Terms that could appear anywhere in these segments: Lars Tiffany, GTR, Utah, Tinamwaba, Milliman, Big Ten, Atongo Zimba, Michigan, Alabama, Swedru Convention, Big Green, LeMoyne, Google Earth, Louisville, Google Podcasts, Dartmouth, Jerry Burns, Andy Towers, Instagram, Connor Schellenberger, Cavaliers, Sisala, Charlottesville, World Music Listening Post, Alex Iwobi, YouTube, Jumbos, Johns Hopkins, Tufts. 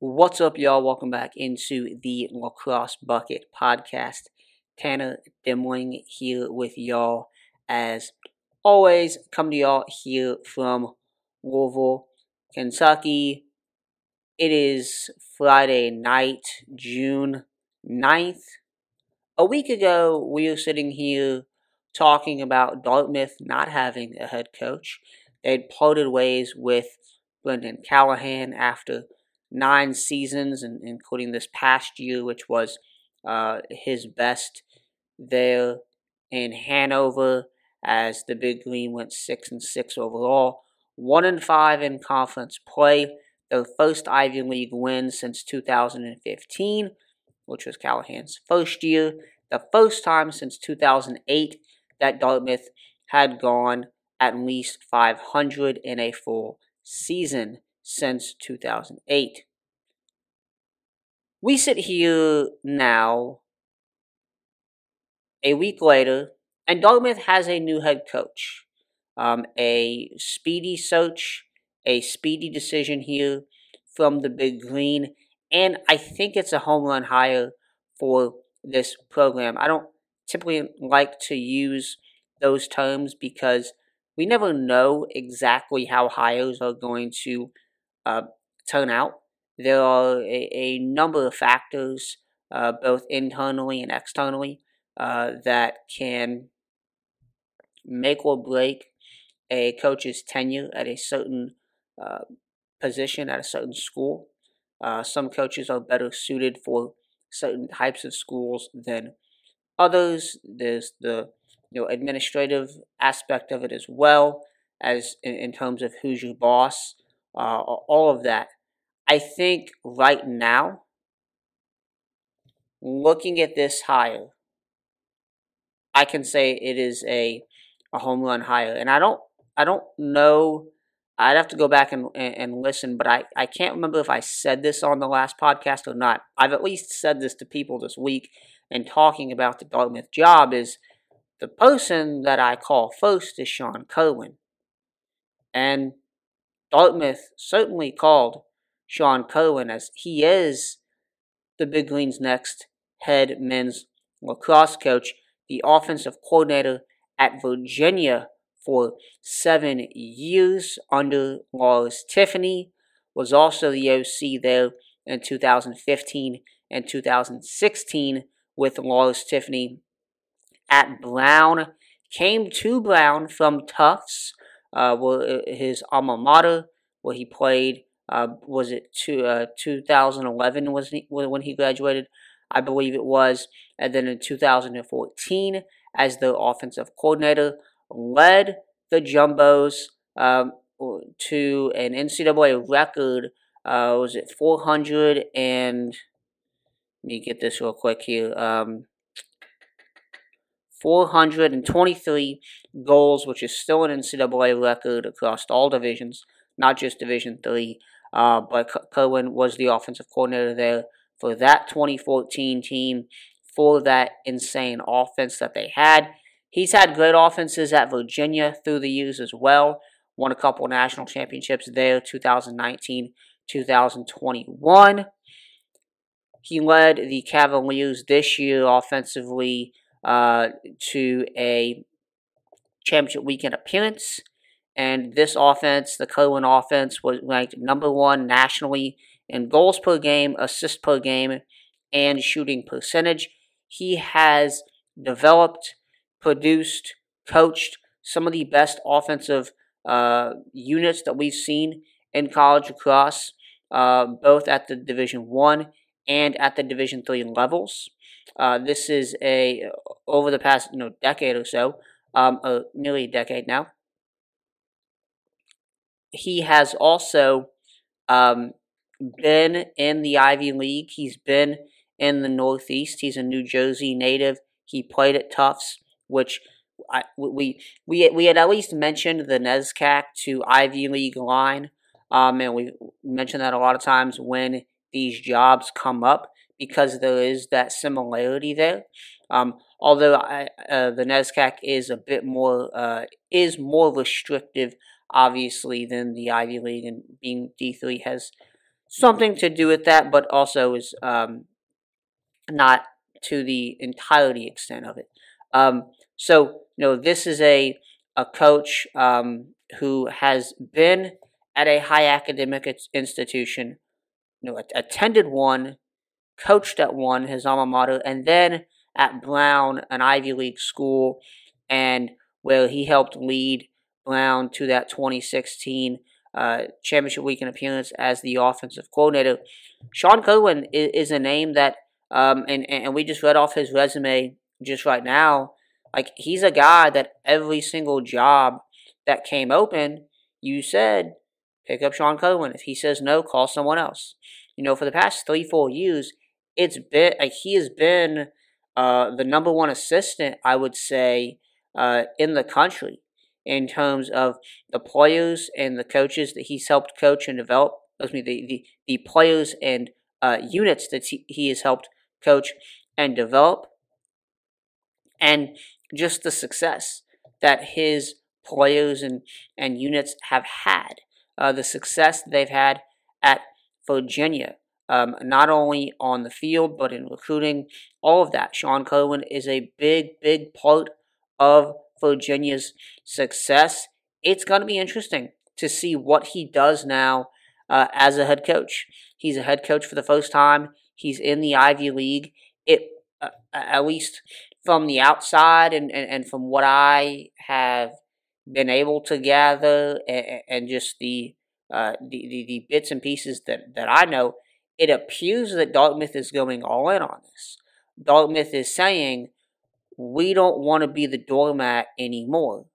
What's up, y'all? Welcome back into the Lacrosse Bucket Podcast. Tanner Dimling here with y'all. As always, come to y'all here from Louisville, Kentucky. It is Friday night, June 9th. A week ago, we were sitting here talking about Dartmouth not having a head coach. They'd parted ways with Brendan Callahan after 9 seasons, and including this past year, which was his best there in Hanover, as the Big Green went 6-6 overall, 1-5 in conference play, their first Ivy League win since 2015, which was Callahan's first year, the first time since 2008 that Dartmouth had gone at least 500 in a full season since 2008. We sit here now, a week later, and Dartmouth has a new head coach. A speedy search, a speedy decision here from the Big Green, and I think it's a home run hire for this program. I don't typically like to use those terms because we never know exactly how hires are going to turn out. There are a number of factors, both internally and externally, that can make or break a coach's tenure at a certain position at a certain school. Some coaches are better suited for certain types of schools than others. There's the administrative aspect of it as well, as in terms of who's your boss. All of that. I think right now, looking at this hire, I can say it is a home run hire. And I don't know. I'd have to go back and listen, but I can't remember if I said this on the last podcast or not. I've at least said this to people this week and talking about the Dartmouth job is the person that I call first is Sean Kirwan. And Dartmouth certainly called Sean Kirwan, as he is the Big Green's next head men's lacrosse coach, the offensive coordinator at Virginia for 7 years under Lars Tiffany, was also the OC there in 2015 and 2016 with Lars Tiffany at Brown, came to Brown from Tufts, his alma mater, where he played. Was it 2011 was when he graduated? I believe it was. And then in 2014, as the offensive coordinator, led the Jumbos to an NCAA record. Was it 400 and... Let me get this real quick here. 423 goals, which is still an NCAA record across all divisions, not just Division III. But Kirwan was the offensive coordinator there for that 2014 team, for that insane offense that they had. He's had great offenses at Virginia through the years as well. Won a couple national championships there, 2019, 2021. He led the Cavaliers this year offensively to a championship weekend appearance. And this offense, the Kirwan offense, was ranked number one nationally in goals per game, assists per game, and shooting percentage. He has developed, produced, coached some of the best offensive units that we've seen in college lacrosse, both at the Division I and at the Division III levels. This is over the past decade or so, nearly a decade now. He has also been in the Ivy League. He's been in the Northeast. He's a New Jersey native. He played at Tufts, which we had at least mentioned the NESCAC to Ivy League line, and we mentioned that a lot of times when these jobs come up, because there is that similarity there. Although the NESCAC is a bit more restrictive, obviously, than the Ivy League, and being D3 has something to do with that, but also is not to the entirety extent of it. So, you know, this is a coach who has been at a high academic institution, you know, attended one, coached at one, his alma mater, and then at Brown, an Ivy League school, and where he helped lead Brown to that 2016 championship weekend appearance as the offensive coordinator. Sean Kirwan is a name that, and we just read off his resume just right now. Like, he's a guy that every single job that came open, you said, pick up Sean Kirwan. If he says no, call someone else. You know, for the past 3-4 years, it's been like he has been the number one assistant, I would say, in the country in terms of the players and the coaches that he's helped coach and develop. The players and units that he has helped coach and develop, and just the success that his players and units have had, the success they've had at Virginia, not only on the field, but in recruiting, all of that. Sean Kirwan is a big, big part of Virginia's success. It's going to be interesting to see what he does now as a head coach. He's a head coach for the first time. He's in the Ivy League. It, at least from the outside and from what I have been able to gather and just the bits and pieces that I know, it appears that Dartmouth is going all in on this. Dartmouth is saying, we don't want to be the doormat anymore,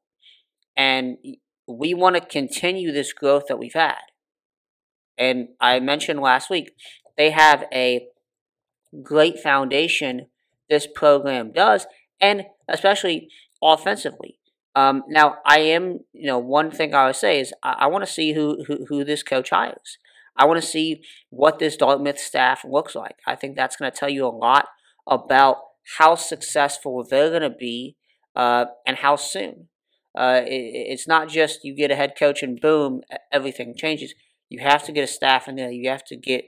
and we want to continue this growth that we've had. And I mentioned last week, they have a great foundation, this program does, and especially offensively. Now, I am, you know, one thing I would say is I want to see who this coach hires. I want to see what this Dartmouth staff looks like. I think that's going to tell you a lot about how successful they're going to be and how soon. It's not just you get a head coach and boom, everything changes. You have to get a staff in there. You have to get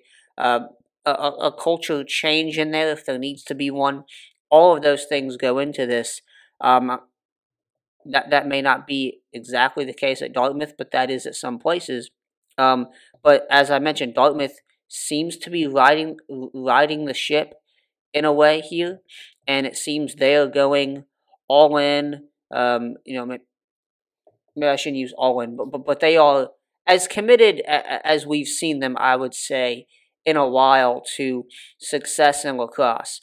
a culture change in there if there needs to be one. All of those things go into this. That may not be exactly the case at Dartmouth, but that is at some places. But as I mentioned, Dartmouth seems to be riding the ship in a way here, and it seems they are going all in. You know, maybe I shouldn't use all in, but they are as committed as we've seen them, I would say, in a while to success in lacrosse.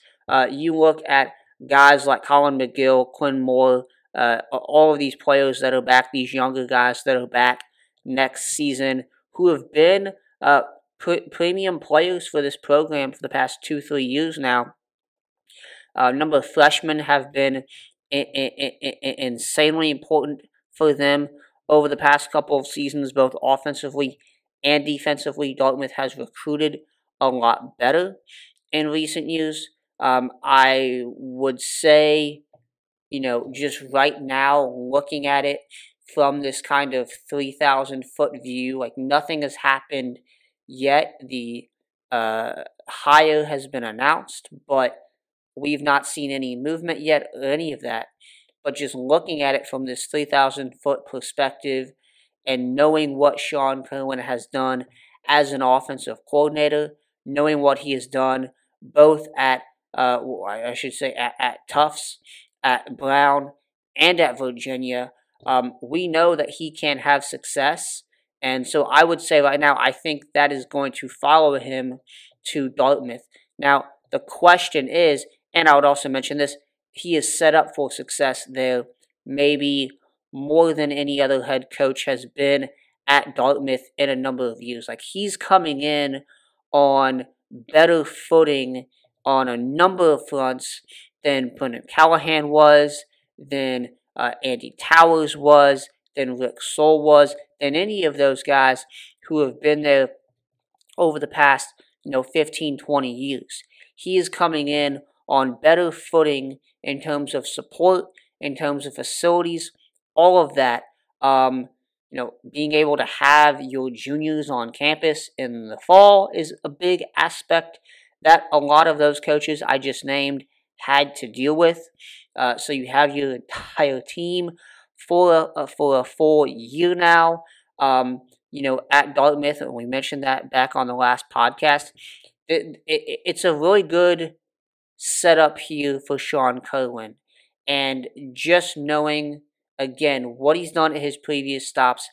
You look at guys like Colin McGill, Quinn Moore, all of these players that are back, these younger guys that are back next season, who have been premium players for this program for the past 2-3 years now. A number of freshmen have been insanely important for them over the past couple of seasons, both offensively and defensively. Dartmouth has recruited a lot better in recent years. I would say, you know, just right now, looking at it from this kind of 3,000-foot view, like nothing has happened yet. The hire has been announced, but we've not seen any movement yet or any of that. But just looking at it from this 3,000-foot perspective and knowing what Sean Kirwan has done as an offensive coordinator, knowing what he has done both at, I should say, at Tufts, at Brown, and at Virginia, we know that he can have success. And so I would say right now, I think that is going to follow him to Dartmouth. Now, the question is, and I would also mention this, he is set up for success there, maybe more than any other head coach has been at Dartmouth in a number of years. Like, he's coming in on better footing on a number of fronts than Brendan Callahan was, than Andy Towers was, than Rick Soule was, than any of those guys who have been there over the past, you know, 15, 20 years. He is coming in on better footing in terms of support, in terms of facilities, all of that. You know, being able to have your juniors on campus in the fall is a big aspect that a lot of those coaches I just named had to deal with. So you have your entire team for a full year now. You know, at Dartmouth, and we mentioned that back on the last podcast, it's a really good setup here for Sean Kirwan. And just knowing, again, what he's done at his previous stops,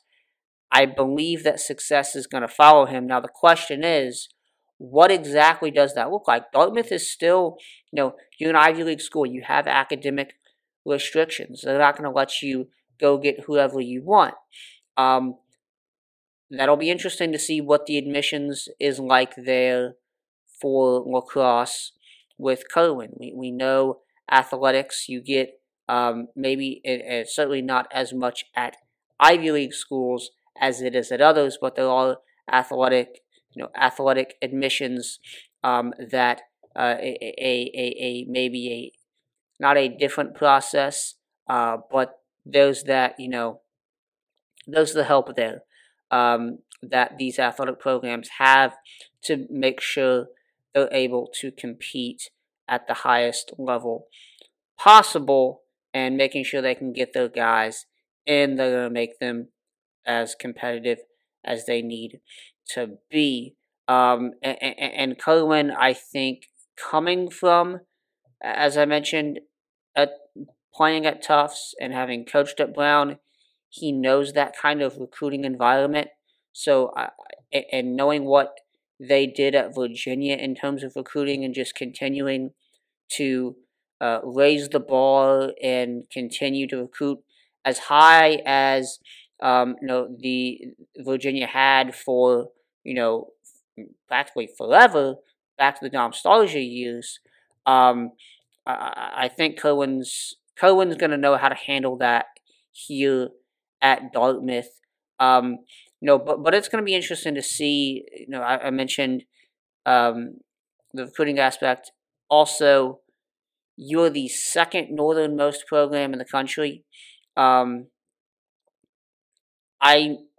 I believe that success is going to follow him. Now, the question is, what exactly does that look like? Dartmouth is still, you know, you're an Ivy League school. You have academic restrictions. They're not going to let you go get whoever you want. That'll be interesting to see what the admissions is like there for lacrosse with Kirwan. We know athletics, you get maybe, and certainly not as much at Ivy League schools as it is at others, but there are athletic, you know, athletic admissions that maybe not a different process, but those that, you know, those the help there that these athletic programs have to make sure they're able to compete at the highest level possible and making sure they can get their guys and they're going to make them as competitive as they need to be. And Kirwan, I think, coming from, as I mentioned, playing at Tufts and having coached at Brown, he knows that kind of recruiting environment. So, and knowing what they did at Virginia in terms of recruiting and just continuing to raise the bar and continue to recruit as high as you know, the Virginia had for, you know, practically forever back to the Dom Starger years. I think Kirwan's going to know how to handle that here at Dartmouth. But it's going to be interesting to see. You know, I mentioned the recruiting aspect. Also, you're the second northernmost program in the country. I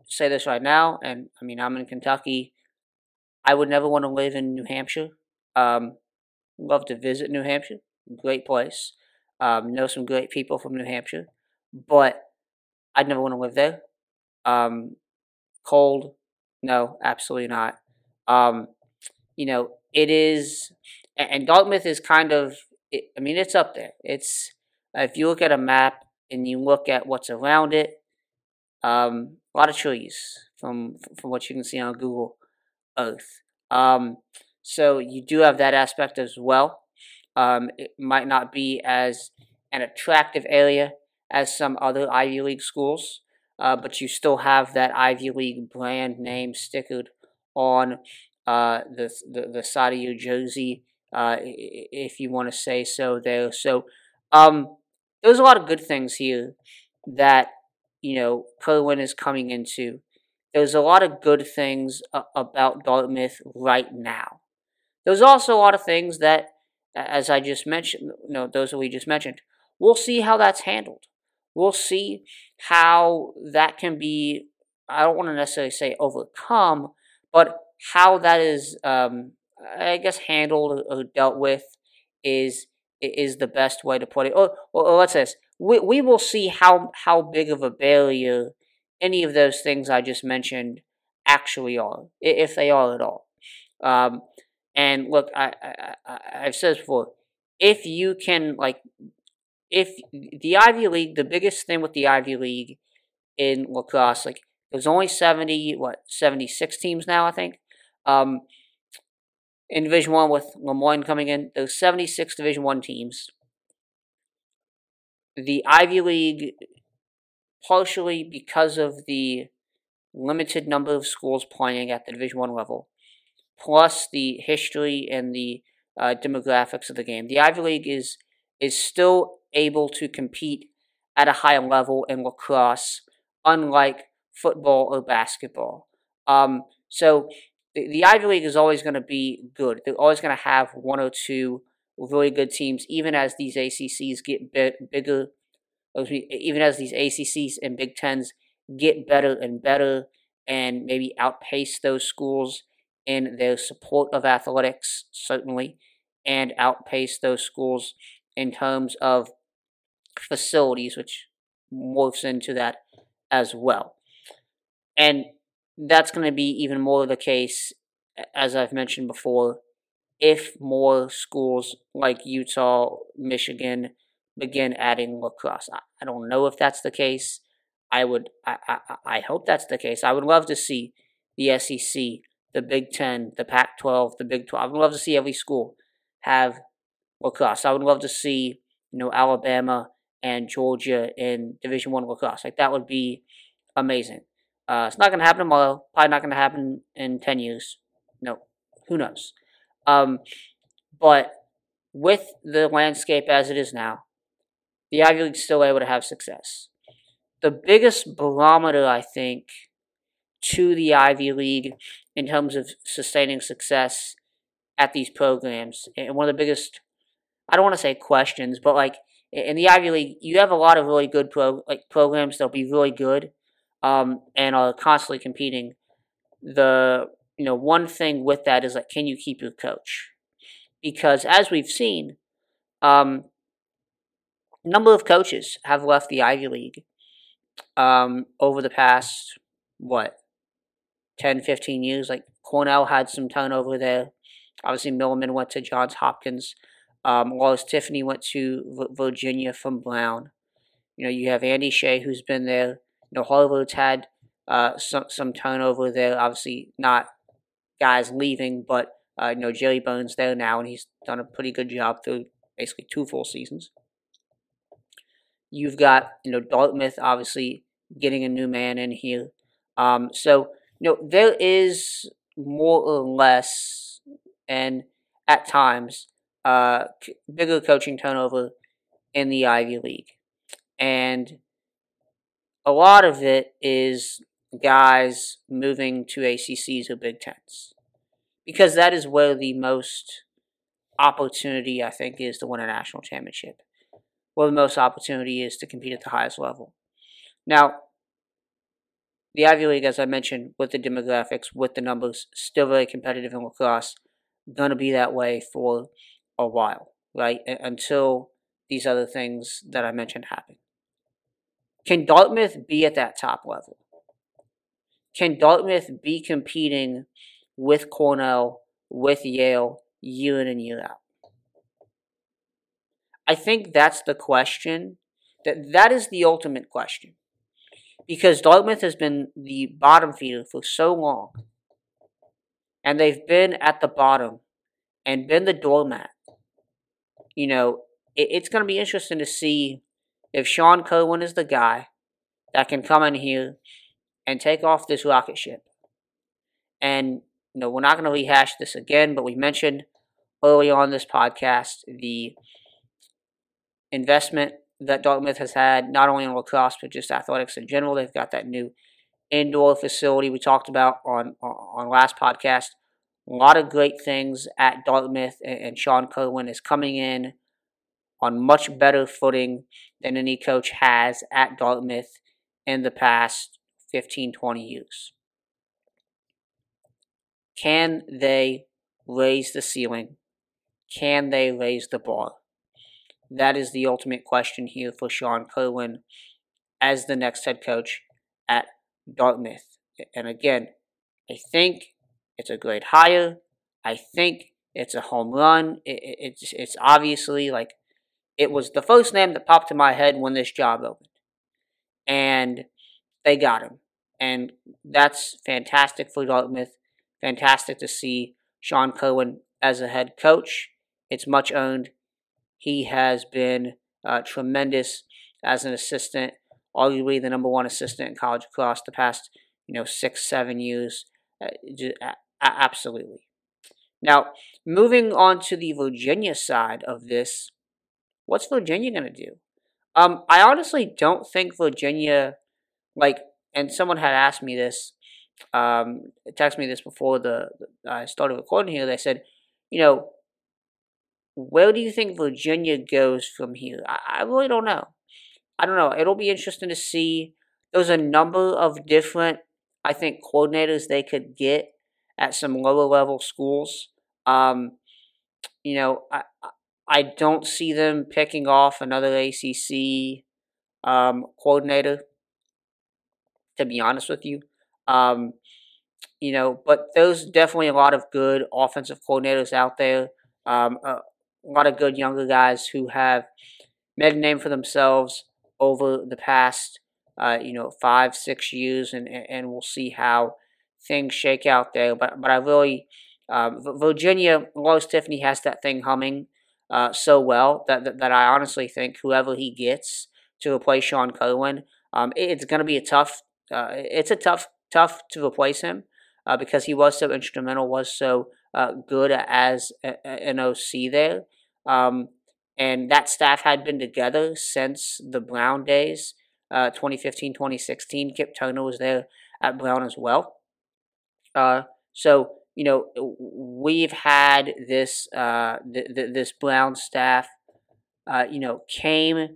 say this right now, and I mean, I'm in Kentucky. I would never want to live in New Hampshire. Love to visit New Hampshire. Great place. Know some great people from New Hampshire. But I'd never want to live there. Cold? No, absolutely not. You know, it is, and Dartmouth is kind of, I mean, it's up there. It's, if you look at a map and you look at what's around it, a lot of trees from what you can see on Google Earth. So you do have that aspect as well. It might not be as an attractive area as some other Ivy League schools, but you still have that Ivy League brand name stickered on the side of your jersey, if you want to say so there. So there's a lot of good things here that, you know, Kirwan is coming into. There's a lot of good things about Dartmouth right now. There's also a lot of things that, as I just mentioned, you know, those that we just mentioned, we'll see how that's handled. We'll see how that can be, I don't want to necessarily say overcome, but how that is, I guess, handled or dealt with is the best way to put it. Or let's say this. We will see how big of a barrier any of those things I just mentioned actually are, if they are at all. And look, I've said this before. If you can, like, if the Ivy League, the biggest thing with the Ivy League in lacrosse, like, there's only 76 teams now, I think. In Division I with LeMoyne coming in, there's 76 Division I teams. The Ivy League, partially because of the limited number of schools playing at the Division I level, plus the history and the demographics of the game, the Ivy League is still able to compete at a high level in lacrosse, unlike football or basketball. So the Ivy League is always going to be good. They're always going to have one or two really good teams, even as these ACCs get bigger, even as these ACCs and Big Tens get better and better and maybe outpace those schools in their support of athletics, certainly, and outpace those schools in terms of facilities, which morphs into that as well. And that's going to be even more the case, as I've mentioned before, if more schools like Utah, Michigan begin adding lacrosse. I don't know if that's the case. I hope that's the case. I would love to see the SEC, the Big Ten, the Pac-12, the Big 12. I would love to see every school have lacrosse. I would love to see, Alabama and Georgia in Division I lacrosse. Like, that would be amazing. It's not going to happen tomorrow. Probably not going to happen in 10 years. No, who knows? But with the landscape as it is now, the Ivy League's still able to have success. The biggest barometer, I think, to the Ivy League in terms of sustaining success at these programs, and one of the biggest, I don't want to say questions, but like in the Ivy League, you have a lot of really good programs that'll be really good, and are constantly competing. The one thing with that is, like, can you keep your coach? Because as we've seen, a number of coaches have left the Ivy League over the past, 10, 15 years. Like, Cornell had some turnover there. Obviously, Milliman went to Johns Hopkins. Lars Tiffany went to Virginia from Brown. You have Andy Shea, who's been there. Harvard's had some turnover there. Obviously, not guys leaving, but, Jerry Burns there now, and he's done a pretty good job through basically two full seasons. You've got, Dartmouth, obviously, getting a new man in here. So there is more or less, and at times, bigger coaching turnover in the Ivy League. And a lot of it is guys moving to ACCs or Big Tens, because that is where the most opportunity, I think, is to win a national championship, where the most opportunity is to compete at the highest level. Now, the Ivy League, as I mentioned, with the demographics, with the numbers, still very competitive in lacrosse, going to be that way for a while, right? Until these other things that I mentioned happen. Can Dartmouth be at that top level? Can Dartmouth be competing with Cornell, with Yale, year in and year out? I think that's the question. That is the ultimate question. Because Dartmouth has been the bottom feeder for so long. And they've been at the bottom and been the doormat. It's going to be interesting to see if Sean Kirwan is the guy that can come in here and take off this rocket ship. And, we're not going to rehash this again, but we mentioned early on this podcast the investment that Dartmouth has had, not only in lacrosse, but just athletics in general. They've got that new indoor facility we talked about on last podcast. A lot of great things at Dartmouth, and Sean Kirwan is coming in on much better footing than any coach has at Dartmouth in the past 15, 20 years. Can they raise the ceiling? Can they raise the bar? That is the ultimate question here for Sean Kirwan as the next head coach at Dartmouth. And again, I think it's a great hire. I think it's a home run. It's obviously, like, it was the first name that popped to my head when this job opened. And they got him. And that's fantastic for Dartmouth. Fantastic to see Sean Kirwan as a head coach. It's much earned. He has been tremendous as an assistant, arguably the number one assistant in college lacrosse the past, 6-7 years. Absolutely. Now, moving on to the Virginia side of this, what's Virginia going to do? I honestly don't think Virginia, and someone had asked me this, texted me this before I started recording here. They said, where do you think Virginia goes from here? I really don't know. It'll be interesting to see there's a number of different, I think, coordinators they could get at some lower level schools. You know, I don't see them picking off another ACC coordinator, to be honest with you. You know, but there's definitely a lot of good offensive coordinators out there. A lot of good younger guys who have made a name for themselves over the past, 5-6 years, and we'll see how things shake out there. But I really, Virginia, Lars Tiffany has that thing humming so well that I honestly think whoever he gets to replace Sean Kirwan, it's going to be tough to replace him because he was so instrumental, was so good as an OC there. And that staff had been together since the Brown days, 2015, 2016. Kip Turner was there at Brown as well. So, you know, we've had this this Brown staff, came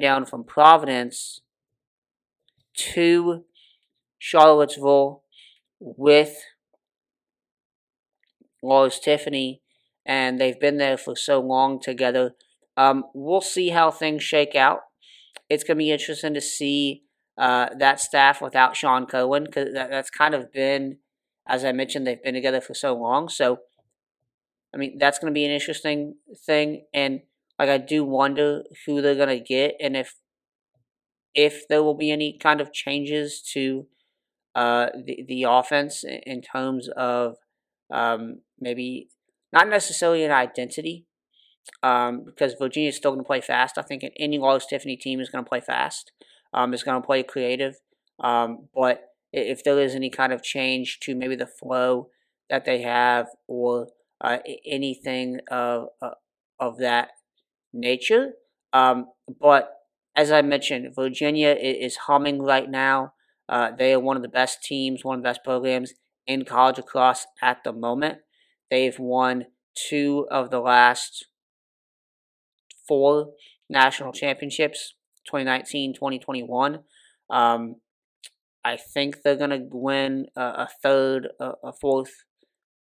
down from Providence to Charlottesville with Lars Tiffany, and they've been there for so long together. We'll see how things shake out. It's going to be interesting to see that staff without Sean Kirwan, because that's kind of been, as I mentioned, they've been together for so long. So, I mean, that's going to be an interesting thing. And, like, I do wonder who they're going to get and if there will be any kind of changes to the offense in terms of maybe not necessarily an identity, because Virginia's still going to play fast. I think any Lars Tiffany team is going to play fast. It's going to play creative. But if there is any kind of change to maybe the flow that they have or anything of that nature. But as I mentioned, Virginia is humming right now. They are one of the best teams, one of the best programs in college lacrosse at the moment. They've won 2 of the last 4 national championships, 2019, 2021. I think they're going to win a third, a fourth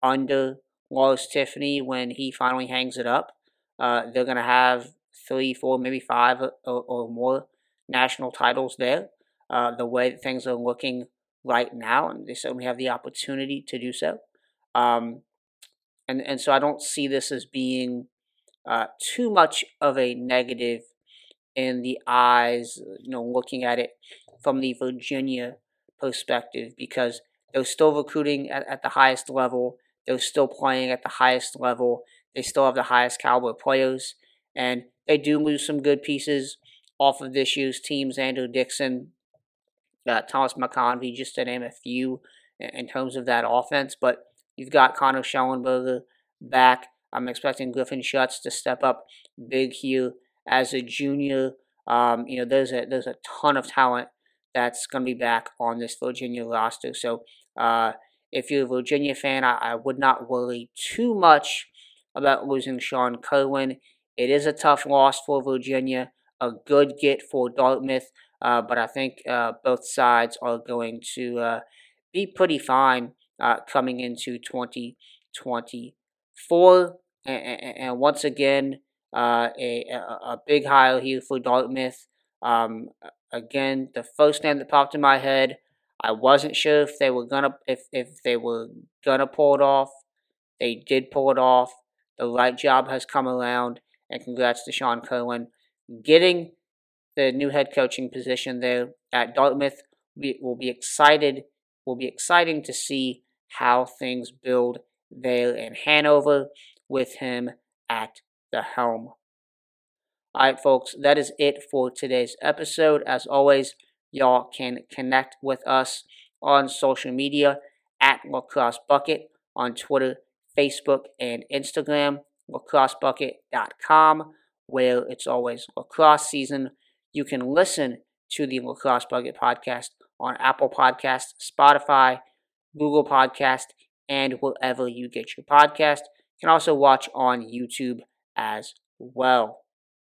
under Lars Tiffany when he finally hangs it up. They're going to have 3, 4, maybe 5 or more national titles there. The way that things are looking right now, and they certainly have the opportunity to do so. And so I don't see this as being too much of a negative in the eyes, looking at it from the Virginia perspective, because they're still recruiting at the highest level. They're still playing at the highest level. They still have the highest caliber players, and they do lose some good pieces off of this year's teams. Andrew Dixon, Thomas McConvey, just to name a few in terms of that offense. But you've got Connor Schellenberger back. I'm expecting Griffin Schutz to step up big here as a junior. There's a ton of talent that's going to be back on this Virginia roster. So if you're a Virginia fan, I would not worry too much about losing Sean Kirwan. It is a tough loss for Virginia, a good get for Dartmouth. But I think both sides are going to be pretty fine coming into 2024. And once again, a big hire here for Dartmouth. Again, the first name that popped in my head, I wasn't sure if they were gonna pull it off. They did pull it off. The right job has come around, and congrats to Sean Kirwan getting the new head coaching position there at Dartmouth. Will be exciting to see how things build there in Hanover with him at the helm. All right, folks, that is it for today's episode. As always, y'all can connect with us on social media at Lacrosse Bucket on Twitter, Facebook, and Instagram, lacrossebucket.com, where it's always lacrosse season. You can listen to the Lacrosse Bucket Podcast on Apple Podcasts, Spotify, Google Podcasts, and wherever you get your podcast. You can also watch on YouTube as well.